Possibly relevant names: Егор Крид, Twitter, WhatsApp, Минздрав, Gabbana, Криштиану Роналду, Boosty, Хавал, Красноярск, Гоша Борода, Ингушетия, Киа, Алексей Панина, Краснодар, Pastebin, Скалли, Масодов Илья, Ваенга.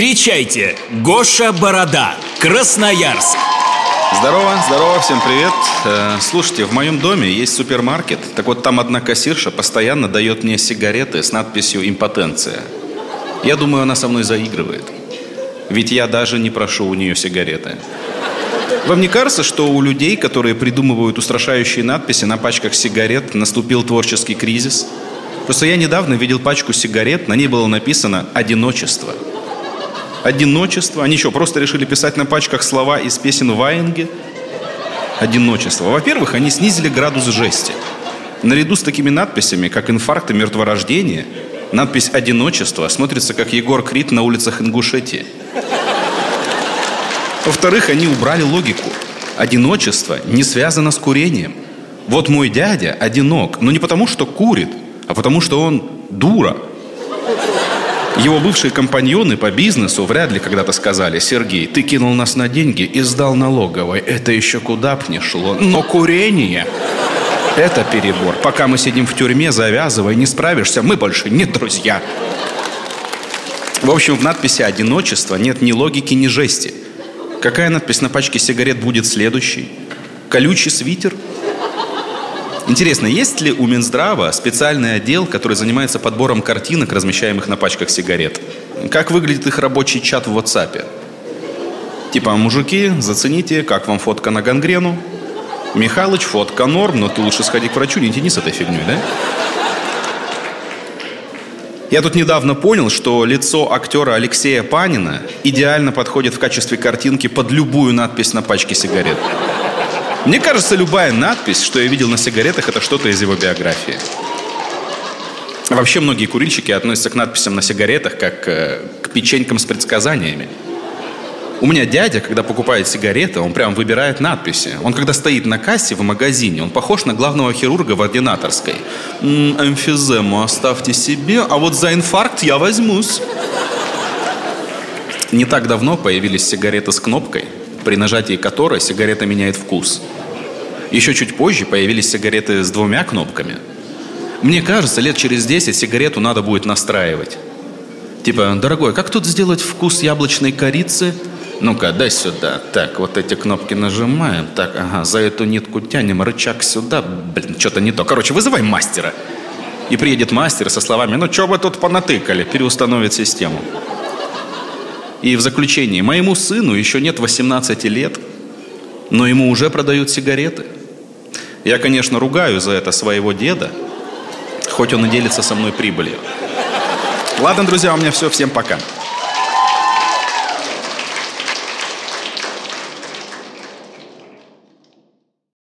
Встречайте, Гоша Борода, Красноярск. Здорово, всем привет. Слушайте, в моем доме есть супермаркет. Так вот, там одна кассирша постоянно дает мне сигареты с надписью «Импотенция». Я думаю, она со мной заигрывает. Ведь я даже не прошу у нее сигареты. Вам не кажется, что у людей, которые придумывают устрашающие надписи на пачках сигарет, наступил творческий кризис? Просто я недавно видел пачку сигарет, на ней было написано «Одиночество». Одиночество? Они что, просто решили писать на пачках слова из песен Ваенги? Одиночество. Во-первых, они снизили градус жести. Наряду с такими надписями, как «Инфаркт» и «Мертворождение», надпись «Одиночество» смотрится, как Егор Крид на улицах Ингушетии. Во-вторых, они убрали логику. Одиночество не связано с курением. Вот мой дядя одинок, но не потому, что курит, а потому, что он дура. Его бывшие компаньоны по бизнесу вряд ли когда-то сказали: «Сергей, ты кинул нас на деньги и сдал налоговой. Это еще куда б не шло. Но курение – это перебор. Пока мы сидим в тюрьме, завязывай, не справишься, мы больше не друзья». В общем, в надписи «Одиночество» нет ни логики, ни жести. Какая надпись на пачке сигарет будет следующей? Колючий свитер? Интересно, есть ли у Минздрава специальный отдел, который занимается подбором картинок, размещаемых на пачках сигарет? Как выглядит их рабочий чат в WhatsApp? Типа: мужики, зацените, как вам фотка на гангрену? Михалыч, фотка норм, но ты лучше сходи к врачу, не тяни с этой фигней, да? Я тут недавно понял, что лицо актера Алексея Панина идеально подходит в качестве картинки под любую надпись на пачке сигарет. Мне кажется, любая надпись, что я видел на сигаретах, это что-то из его биографии. Вообще, многие курильщики относятся к надписям на сигаретах как к печенькам с предсказаниями. У меня дядя, когда покупает сигареты, он прям выбирает надписи. Он, когда стоит на кассе в магазине, он похож на главного хирурга в ординаторской. «Эмфизему оставьте себе, а вот за инфаркт я возьмусь». Не так давно появились сигареты с кнопкой, при нажатии которой сигарета меняет вкус. Еще чуть позже появились сигареты с двумя кнопками. Мне кажется, лет через 10 сигарету надо будет настраивать. Типа: «Дорогой, как тут сделать вкус яблочной корицы? Ну-ка, дай сюда. Так, вот эти кнопки нажимаем. Так, ага, за эту нитку тянем, рычаг сюда. Блин, что-то не то. Короче, вызывай мастера». И приедет мастер со словами: «Ну, что вы тут понатыкали?» Переустановит систему. И в заключение: моему сыну еще нет 18 лет, но ему уже продают сигареты. Я, конечно, ругаю за это своего деда, хоть он и делится со мной прибылью. Ладно, друзья, у меня все. Всем пока.